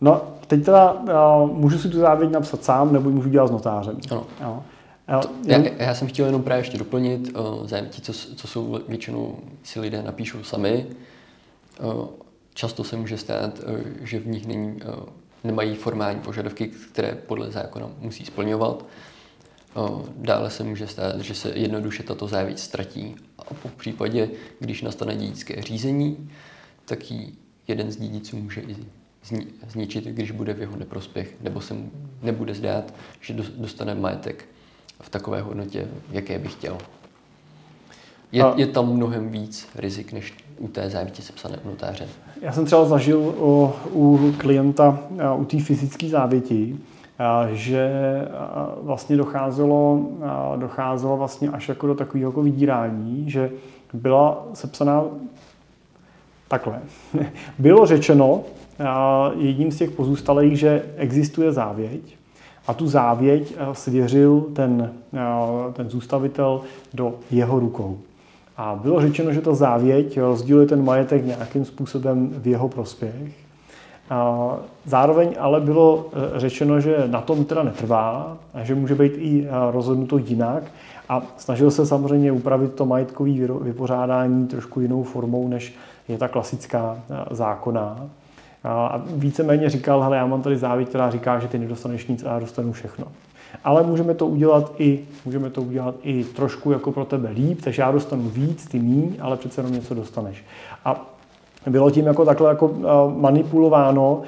no, teď teda uh, můžu si tu závěť napsat sám, nebo můžu dělat s notářem. Ano. Jo. To, já, já jsem chtěl jenom právě ještě doplnit, uh, zájemci, co, co jsou většinou si lidé napíšou sami. Uh, často se může stát, uh, že v nich není, uh, nemají formální požadavky, které podle zákona musí splňovat. Uh, dále se může stát, že se jednoduše tato závěť ztratí. A po případě, když nastane dědické řízení, tak ji jeden z dědiců může i zni- zničit, když bude v jeho neprospěch, nebo se mu nebude zdát, že dostane majetek v takové hodnotě, jaké bych chtěl. Je, je tam mnohem víc rizik, než u té závěti sepsané u notáře. Já jsem třeba zažil o, u klienta, u té fyzické závěti, že vlastně docházelo, docházelo vlastně až jako do takového jako vydírání, že byla sepsaná takhle. Bylo řečeno jedním z těch pozůstalých, že existuje závěť, a tu závěť svěřil ten, ten zůstavitel do jeho rukou. A bylo řečeno, že ta závěť rozděluje ten majetek nějakým způsobem v jeho prospěch. A zároveň ale bylo řečeno, že na tom teda netrvá, a že může být i rozhodnuto jinak. A snažil se samozřejmě upravit to majetkové vypořádání trošku jinou formou, než je ta klasická zákonná. A víceméně říkal, hele, já mám tady závěť, která říká, že ty nedostaneš nic a já dostanu všechno. Ale můžeme to udělat i, můžeme to udělat i trošku jako pro tebe líp, takže já dostanu víc, ty míň, ale přece jenom něco dostaneš. A bylo tím jako takhle jako manipulováno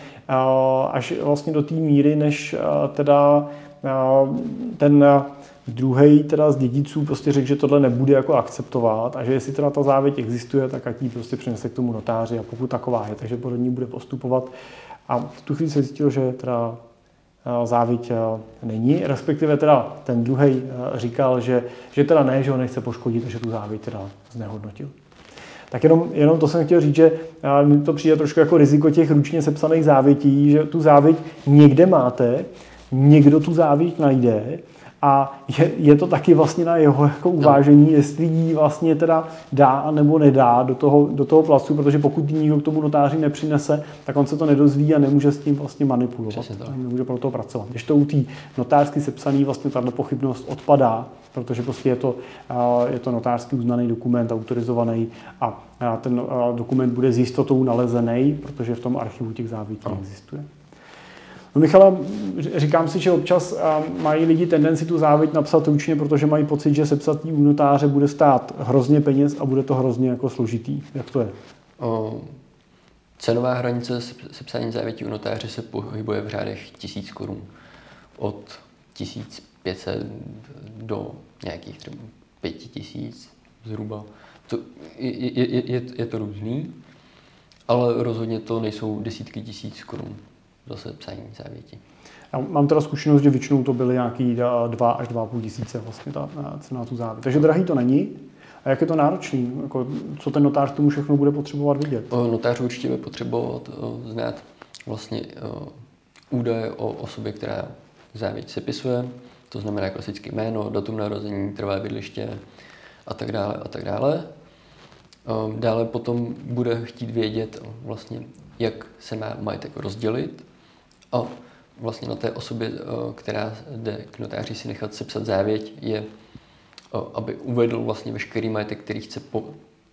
až vlastně do té míry, než teda ten druhej teda z dědiců prostě řekl, že tohle nebude jako akceptovat a že jestli teda ta závěť existuje, tak ať ji prostě přinese k tomu notáři a pokud taková je, takže podle ní bude postupovat. A v tu chvíli se zjistilo, že teda závěť není, respektive teda ten druhej říkal, že, že teda ne, že ho nechce poškodit a že tu závěť teda znehodnotil. Tak jenom, jenom to jsem chtěl říct, že mi to přijde trošku jako riziko těch ručně sepsaných závětí, že tu závěť někde máte, někdo tu závěť najde, a je, je to taky vlastně na jeho jako uvážení, jestli jí vlastně teda dá nebo nedá do toho, do toho placu, protože pokud jí nikdo k tomu notáři nepřinese, tak on se to nedozví a nemůže s tím vlastně manipulovat. Nemůže pro to pracovat. Když to u té notářsky sepsaný vlastně tato pochybnost odpadá, protože prostě je to, je to notářsky uznaný dokument, autorizovaný a ten dokument bude s jistotou nalezený, protože v tom archivu těch závětí existuje. No Michala, říkám si, že občas mají lidi tendenci tu závěť napsat ručně, protože mají pocit, že sepsat u notáře bude stát hrozně peněz a bude to hrozně jako složitý. Jak to je? O, cenová hranice sepsání závěti u notáře se pohybuje v řádech tisíc korun. Od tisíc pět set do nějakých třeba pěti tisíc zhruba. To je, je, je, je to různý, ale rozhodně to nejsou desítky tisíc korun. Zase psaní závěti. Já mám teda zkušenost, že většinou to byly nějaký dva až dva a půl tisíce vlastně ta cena tu závěť. Takže drahý to není. A jak je to náročný? Jako, co ten notář tomu všechno bude potřebovat vidět? Notář určitě bude potřebovat znát vlastně údaje o osobě, která závěť sepisuje. To znamená klasické jméno, datum narození, trvalé bydliště a tak dále a tak dále. Dále potom bude chtít vědět vlastně, jak se má majetek rozdělit. A vlastně na té osobě, která jde k notáři si nechat sepsat závěť, je, aby uvedl vlastně veškerý majetek, který chce po,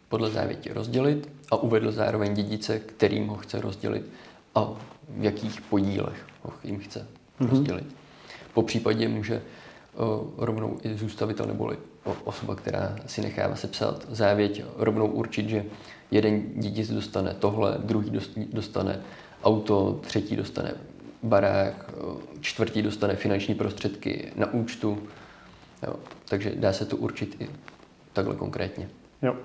podle závěti rozdělit a uvedl zároveň dědice, kterým ho chce rozdělit a v jakých podílech ho jim chce mm-hmm. rozdělit. Po případě může rovnou i zůstavitel nebo osoba, která si nechává sepsat závěť, rovnou určit, že jeden dědic dostane tohle, druhý dostane auto, třetí dostane barák, čtvrtý dostane finanční prostředky na účtu. Jo, takže dá se to určit i takhle konkrétně. Jo.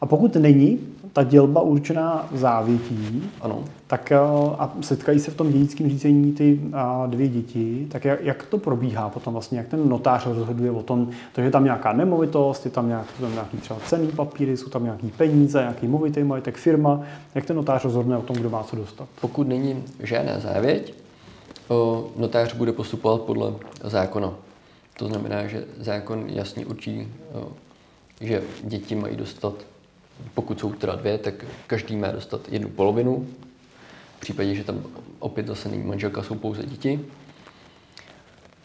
A pokud není ta dělba určená závětí, ano. tak a setkají se v tom dědickém řízení ty a, dvě děti, tak jak, jak to probíhá potom vlastně, jak ten notář rozhoduje o tom, to, že je tam nějaká nemovitost, je tam nějaký, tam nějaký třeba cenný papíry, jsou tam nějaký peníze, nějaký movitý majetek, firma, jak ten notář rozhodne o tom, kdo má co dostat? Pokud není žádná závěť, notář bude postupovat podle zákona. To znamená, že zákon jasně určí, že děti mají dostat, pokud jsou teda dvě, tak každý má dostat jednu polovinu. V případě, že tam opět zase není manželka, jsou pouze děti.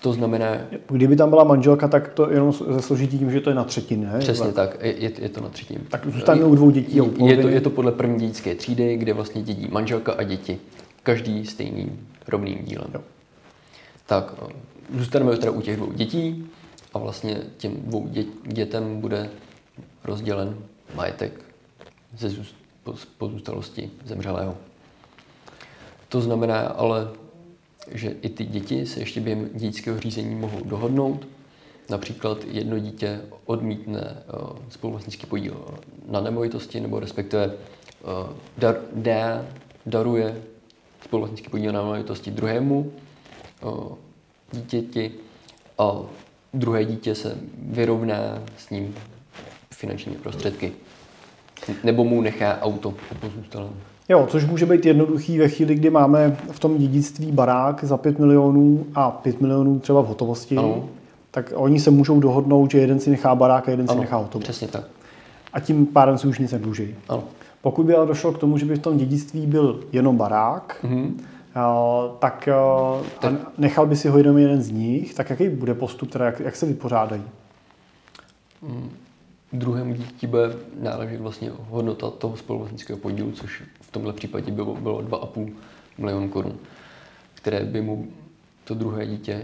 To znamená... Kdyby tam byla manželka, tak to jenom ze složití tím, že to je na třetině. Přesně ale... tak, je, je to na třetině. Tak zůstane u dvou dětí. Je, je, to, je to podle první dědické třídy, kde vlastně dědí manželka a děti. Každý stejným rovným dílem. Jo. Tak zůstaneme teda u těch dvou dětí a vlastně těm dvou dě, dětem bude rozdělen majetek ze zůst, pozůstalosti zemřelého. To znamená ale, že i ty děti se ještě během dědického řízení mohou dohodnout. Například jedno dítě odmítne spoluvlastnický podíl na nemovitosti, nebo respektive dar, dá, daruje spoluvlastnický podíl na nemovitosti druhému dítěti a druhé dítě se vyrovná s ním finanční prostředky. Nebo mu nechá auto pozůstalému. Jo, což může být jednoduchý ve chvíli, kdy máme v tom dědictví barák za pět milionů a pět milionů třeba v hotovosti, ano. Tak oni se můžou dohodnout, že jeden si nechá barák a jeden ano, si nechá hotovost. Přesně tak. A tím pádem si už nic nedluží. Ano. Pokud by ale došlo k tomu, že by v tom dědictví byl jenom barák, mhm. tak a nechal by si ho jenom jeden z nich, tak jaký bude postup, teda jak, jak se vypořádají? Hmm. Druhému dítěti bude náležet vlastně hodnota toho spoluvlastnického podílu, což v tomhle případě bylo, bylo dva a půl milionu korun, které by mu to druhé dítě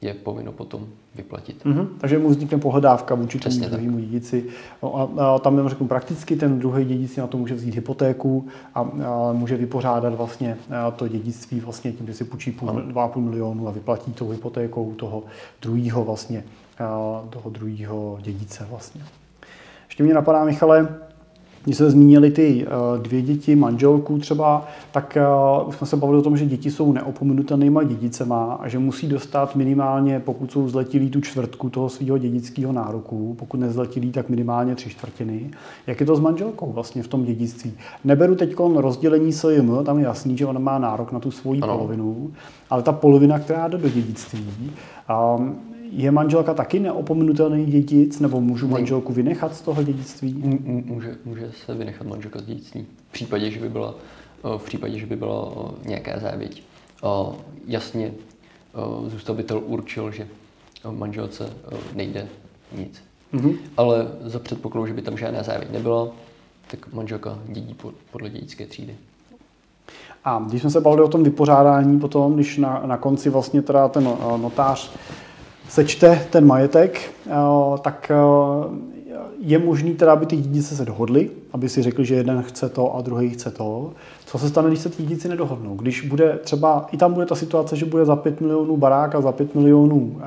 je povinno potom vyplatit. Mm-hmm. Takže mu vznikne pohledávka vůči tomu druhému dědici. No a, a tam jenom řeknu prakticky, ten druhý dědic na to může vzít hypotéku a, a může vypořádat vlastně to dědictví vlastně tím, že si půjčí dva a půl milionu a vyplatí tou hypotékou toho druhého vlastně toho druhého dědice vlastně. Ještě mě napadá, Michale, když jsme zmínili ty dvě děti, manželku třeba, tak už jsme se bavili o tom, že děti jsou neopomenutelnýma dědicema a že musí dostat minimálně, pokud jsou zletilí, tu čtvrtku toho svého dědického nároku, pokud nezletilí, tak minimálně tři čtvrtiny. Jak je to s manželkou vlastně v tom dědictví? Neberu teď rozdělení S J M, tam je jasný, že ona má nárok na tu svoji ano. polovinu, ale ta polovina, která jde do dědictví, um, je manželka taky neopomenutelný dědic, nebo můžu manželku vynechat z toho dědictví? Může, může se vynechat manželka z dědictví. V případě, že by byla, v případě, že by byla nějaká závěť. Jasně, zůstavitel určil, že manželce nejde nic. Mm-hmm. Ale za předpokladu, že by tam žádná závěť nebyla, tak manželka dědí podle dědické třídy. A když jsme se bavili o tom vypořádání potom, když na, na konci vlastně teda ten notář sečte ten majetek, tak je možný teda, aby ty dědice se dohodli, aby si řekli, že jeden chce to a druhý chce to. Co se stane, když se ty dědici nedohodnou? Když bude třeba, i tam bude ta situace, že bude za pět milionů barák a za pět milionů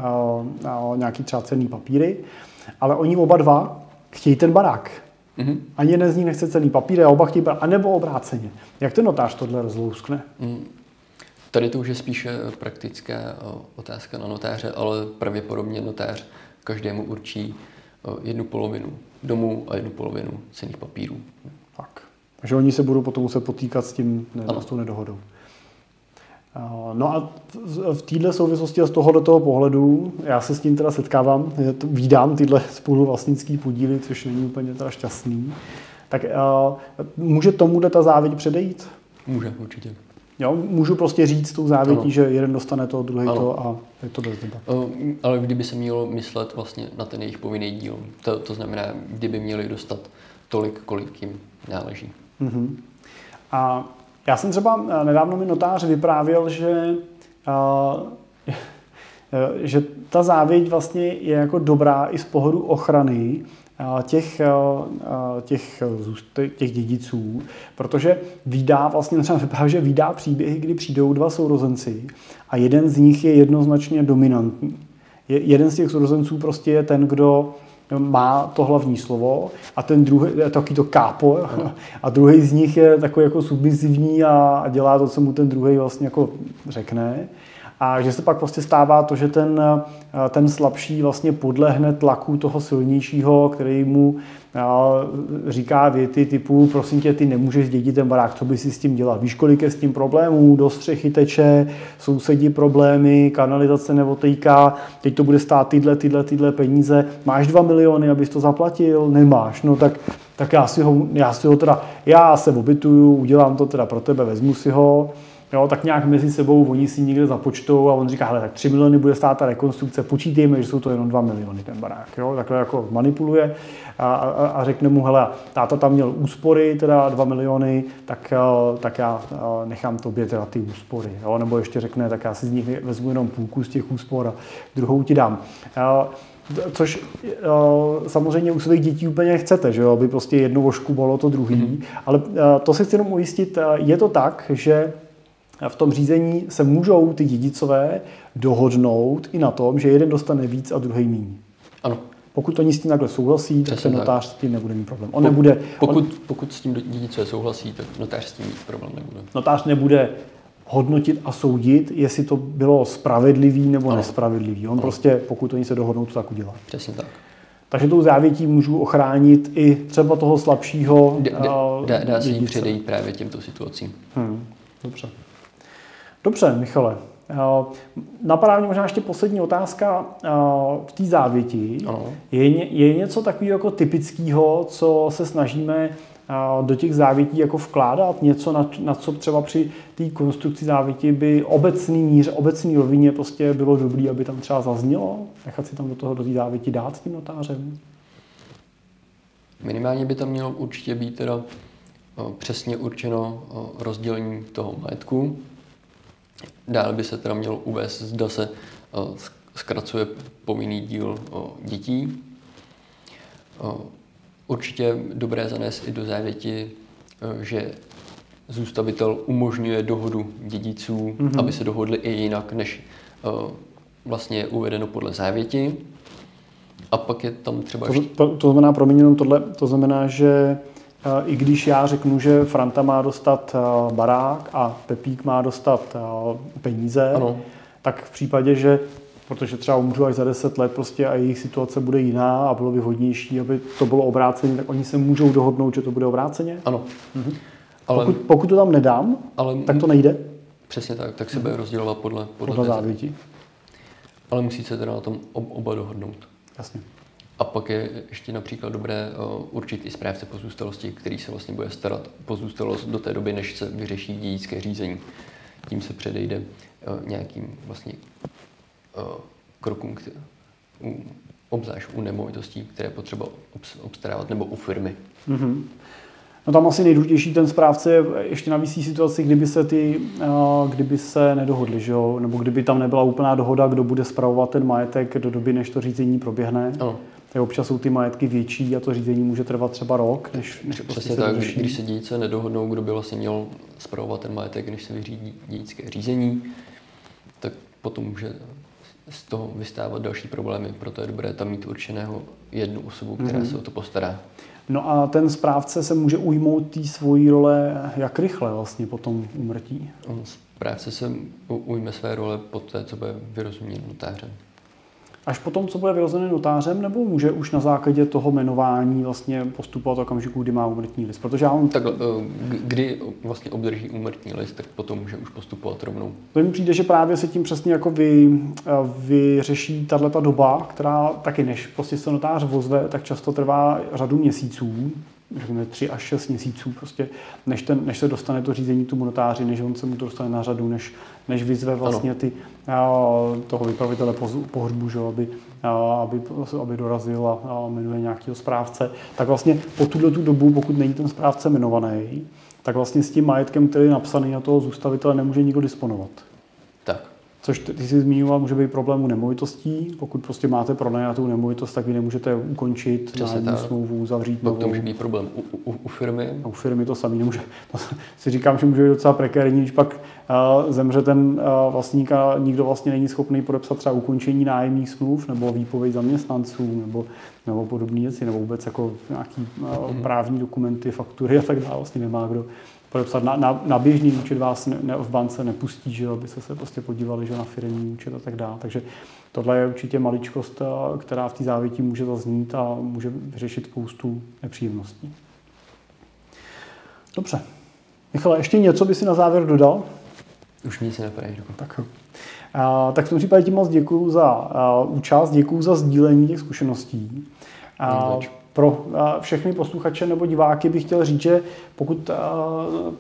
nějaký třeba cenný papíry, ale oni oba dva chtějí ten barák. Mm-hmm. Ani jeden z nich nechce cenný papíry a oba chtějí barák, anebo obráceně. Jak ten notář tohle rozlouskne? Mm. Tady to už je spíše praktická otázka na notáře, ale pravděpodobně notář každému určí jednu polovinu domu a jednu polovinu cenných papírů. Tak. Takže oni se budou potom muset potýkat s tím s tou nedohodou. No a v této souvislosti a z tohoto toho pohledu, já se s tím teda setkávám, vídám tyhle spoluvlastnické podíly, což není úplně teda šťastný, tak může tomu ta závěť předejít? Může, určitě. Jo, můžu prostě říct tou závětí, ano. že jeden dostane to, druhý ano. to a je to bez debat. Ale kdyby se mělo myslet vlastně na ten jejich povinný díl, to, to znamená, kdyby měli dostat tolik, kolik jim náleží. Uh-huh. A já jsem třeba nedávno mi notář vyprávěl, že, uh, že ta závěť vlastně je jako dobrá i z pohledu ochrany Těch, těch, těch dědiců, protože vydá vlastně vypadá, že vydá příběhy, kdy přijdou dva sourozenci a jeden z nich je jednoznačně dominantní. Je, jeden z těch sourozenců prostě je ten, kdo má to hlavní slovo a ten druhý je taky to kápo a druhý z nich je takový jako submisivní a, a dělá to, co mu ten druhý vlastně jako řekne. a že se pak prostě stává to, že ten, ten slabší vlastně podlehne tlaku toho silnějšího, který mu říká věty typu prosím tě, ty nemůžeš dědit ten barák, co by si s tím dělal, víš, kolik je s tím problémů, do střechy teče, sousedí problémy, kanalizace neotejká, teď to bude stát tyhle, tyhle, tyhle peníze, máš dva miliony, abys to zaplatil, nemáš, no tak, tak já, si ho, já si ho teda, já se obytuju, udělám to teda pro tebe, vezmu si ho. Jo, tak nějak mezi sebou oni si někde započtou a on říká, hele, tak tři miliony bude stát ta rekonstrukce, počítejme, že jsou to jenom dva miliony ten barák. Jo? Takhle jako manipuluje a, a, a řekne mu, hele, táta tam měl úspory, teda dva miliony, tak, tak já nechám tobě teda ty úspory. Jo? Nebo ještě řekne, tak já si z nich vezmu jenom půlku z těch úspor a druhou ti dám. Což samozřejmě u svých dětí úplně nechcete, že jo? By prostě jedno oškubalo to druhý. Mm-hmm. Ale to si chci jenom ujistit, je to tak, že v tom řízení se můžou ty dědicové dohodnout i na tom, že jeden dostane víc a druhý míň. Ano. Pokud oni s tím takhle souhlasí, tak ten notář tak. s tím nebude mít problém. On po, nebude, pokud, on, pokud s tím dědicové souhlasí, tak notář s tím mít problém nebude. Notář nebude hodnotit a soudit, jestli to bylo spravedlivý nebo ano. nespravedlivý. On ano. prostě, pokud oni se dohodnou, to tak udělá. Přesně tak. Takže tou závětí můžu ochránit i třeba toho slabšího dědice. Dá se jim předejít právě těmto situacím. Hmm. Dobře. Dobře, Michale. Napadá mě možná ještě poslední otázka v té závěti. Je, je něco takového jako typického, co se snažíme do těch závětí jako vkládat? Něco, na, na co třeba při té konstrukci závěti by obecný míře, obecný rovině prostě bylo dobré, aby tam třeba zaznělo? Nechat si tam do toho do té závěti dát s tím notářem? Minimálně by tam mělo určitě být teda přesně určeno rozdělení toho majetku. Dále by se teda mělo uvést, zda se zkracuje povinný díl dětí. Určitě dobré zanést i do závěti, že zůstavitel umožňuje dohodu dědiců, mm-hmm. aby se dohodli i jinak, než vlastně je uvedeno podle závěti. A pak je tam třeba... To, to znamená, promiň, jenom tohle, to znamená, že... I když já řeknu, že Franta má dostat barák a Pepík má dostat peníze, ano. tak v případě, že, protože třeba umřu až za deset let prostě a jejich situace bude jiná a bylo by hodnější, aby to bylo obráceně, tak oni se můžou dohodnout, že to bude obráceně? Ano. Mhm. Ale, pokud, pokud to tam nedám, ale, tak to nejde? Přesně tak, tak se bude rozdělovat podle, podle, podle závěti. Ale musí se teda na tom oba dohodnout. Jasně. A pak je ještě například dobré určit i správce pozůstalosti, který se vlastně bude starat pozůstalost do té doby, než se vyřeší dědické řízení. Tím se předejde nějakým vlastně krokům, které, u, obzvlášť u nemovitostí, které potřeba obstarávat, nebo u firmy. Mm-hmm. No tam asi nejdůležitější ten správce je ještě na výsí situaci, kdyby se ty, kdyby se nedohodli, že jo? Nebo kdyby tam nebyla úplná dohoda, kdo bude spravovat ten majetek do doby, než to řízení proběhne. Ano. Tak občas jsou ty majetky větší a to řízení může trvat třeba rok, než, než prostě se tak, když, když se dědice nedohodnou, kdo by vlastně měl spravovat ten majetek, než se vyřídí dědické řízení, tak potom může z toho vystávat další problémy. Proto je dobré tam mít určeného jednu osobu, která mm-hmm. se o to postará. No a ten správce se může ujmout té svojí role jak rychle vlastně po tom úmrtí? Správce se ujme své role po té, co bude vyrozuměn notářem. Až po tom, co bude vyrozený notářem, nebo může už na základě toho jmenování vlastně postupovat okamžiku, kdy má úmrtní list? Protože já mám... Tak kdy vlastně obdrží úmrtní list, tak potom může už postupovat rovnou. To mi přijde, že právě se tím přesně jako vy, vyřeší tato doba, která taky než prostě se notář vozve, tak často trvá řadu měsíců, řekněme tři až šest měsíců prostě, než, ten, než se dostane to řízení tomu notáři, než on se mu to dostane na řadu, než, než vyzve vlastně ty, toho vypravitele pohřbu, že, aby, aby, aby dorazil a jmenuje nějakého správce. Tak vlastně po tuto tu dobu, pokud není ten správce jmenovaný, tak vlastně s tím majetkem, který je napsaný na toho zůstavitele, nemůže nikdo disponovat. Tak. Což ty jsi zmínila, může být problém u nemovitostí. Pokud prostě máte pronajatou nemovitost, tak vy nemůžete ukončit, nájemní smlouvu, zavřít novou. To může být problém u, u, u firmy. A u firmy to samý nemůže. To si říkám, že může být docela prekérní, když pak uh, zemře ten uh, vlastník a nikdo vlastně není schopný podepsat třeba ukončení nájemních smluv nebo výpověď zaměstnanců nebo, nebo podobné věci, nebo vůbec jako nějaký uh, právní dokumenty, faktury a tak dále. Vlastně nemá kdo podepsat na, na, na běžný účet vás ne, ne, v bance nepustí, že aby se, se prostě podívali, že na firemní účet a tak dále. Takže tohle je určitě maličkost, která v té závěti může zaznít a může vyřešit spoustu nepříjemností. Dobře. Michale, ještě něco by si na závěr dodal? Už nic nepadá. Tak. A, tak v tom případě ti moc děkuju za a, účast, děkuju za sdílení těch zkušeností. A, pro a, všechny posluchače nebo diváky bych chtěl říct, že pokud a,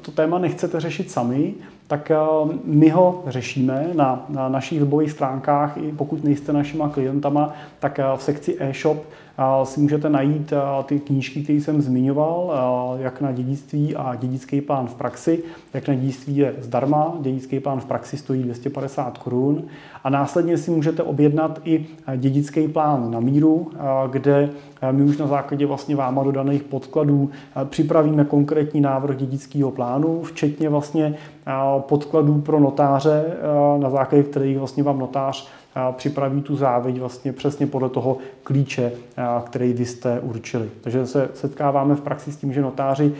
to téma nechcete řešit sami, tak a, my ho řešíme na, na našich webových stránkách. I pokud nejste našima klientama, tak a, v sekci e-shop a, si můžete najít a, ty knížky, které jsem zmiňoval, a, jak na dědictví a dědický plán v praxi. Jak na dědictví je zdarma, dědický plán v praxi stojí dvě stě padesát korun. A následně si můžete objednat i dědický plán na míru, a, kde a my už na základě vlastně váma dodaných podkladů a, připravíme konkrétní návrh dědického plánu, včetně vlastně a, podkladů pro notáře, na základě kterých vlastně vám notář připraví tu závěť vlastně přesně podle toho klíče, který vy jste určili. Takže se setkáváme v praxi s tím, že notáři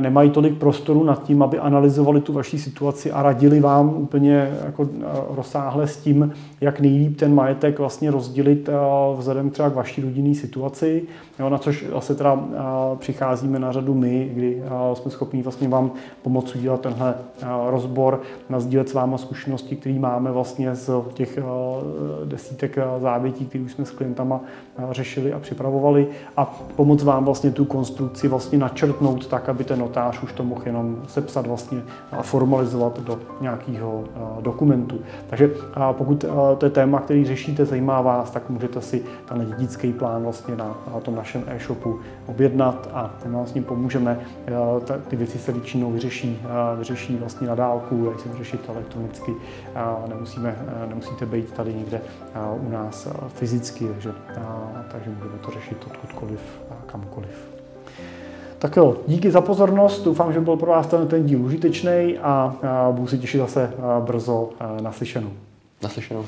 nemají tolik prostoru nad tím, aby analyzovali tu vaši situaci a radili vám úplně jako rozsáhle s tím, jak nejlíp ten majetek vlastně rozdělit vzhledem třeba k vaší rodinné situaci, jo, na což vlastně teda přicházíme na řadu my, kdy jsme schopni vlastně vám pomoci udělat tenhle rozbor, nasdílet s váma zkušenosti, které máme vlastně z těch desítek závětí, které už jsme s klientama řešili a připravovali, a pomoct vám vlastně tu konstrukci vlastně načrtnout tak, aby ten notář už to mohl jenom sepsat vlastně a formalizovat do nějakého dokumentu. Takže pokud to je téma, který řešíte, zajímá vás, tak můžete si ten dědický plán vlastně na tom našem e-shopu objednat a my vám s ním pomůžeme. Ty věci se většinou vyřeší, vyřeší vlastně na dálku, jak se vyřešit elektronicky. Nemusíme, nemusíte být tady někde u nás fyzicky, takže, takže můžeme to řešit odkudkoliv a kamkoliv. Tak jo, díky za pozornost, doufám, že byl pro vás ten, ten díl užitečný a, a budu se těšit zase brzo naslyšenou. Naslyšenou.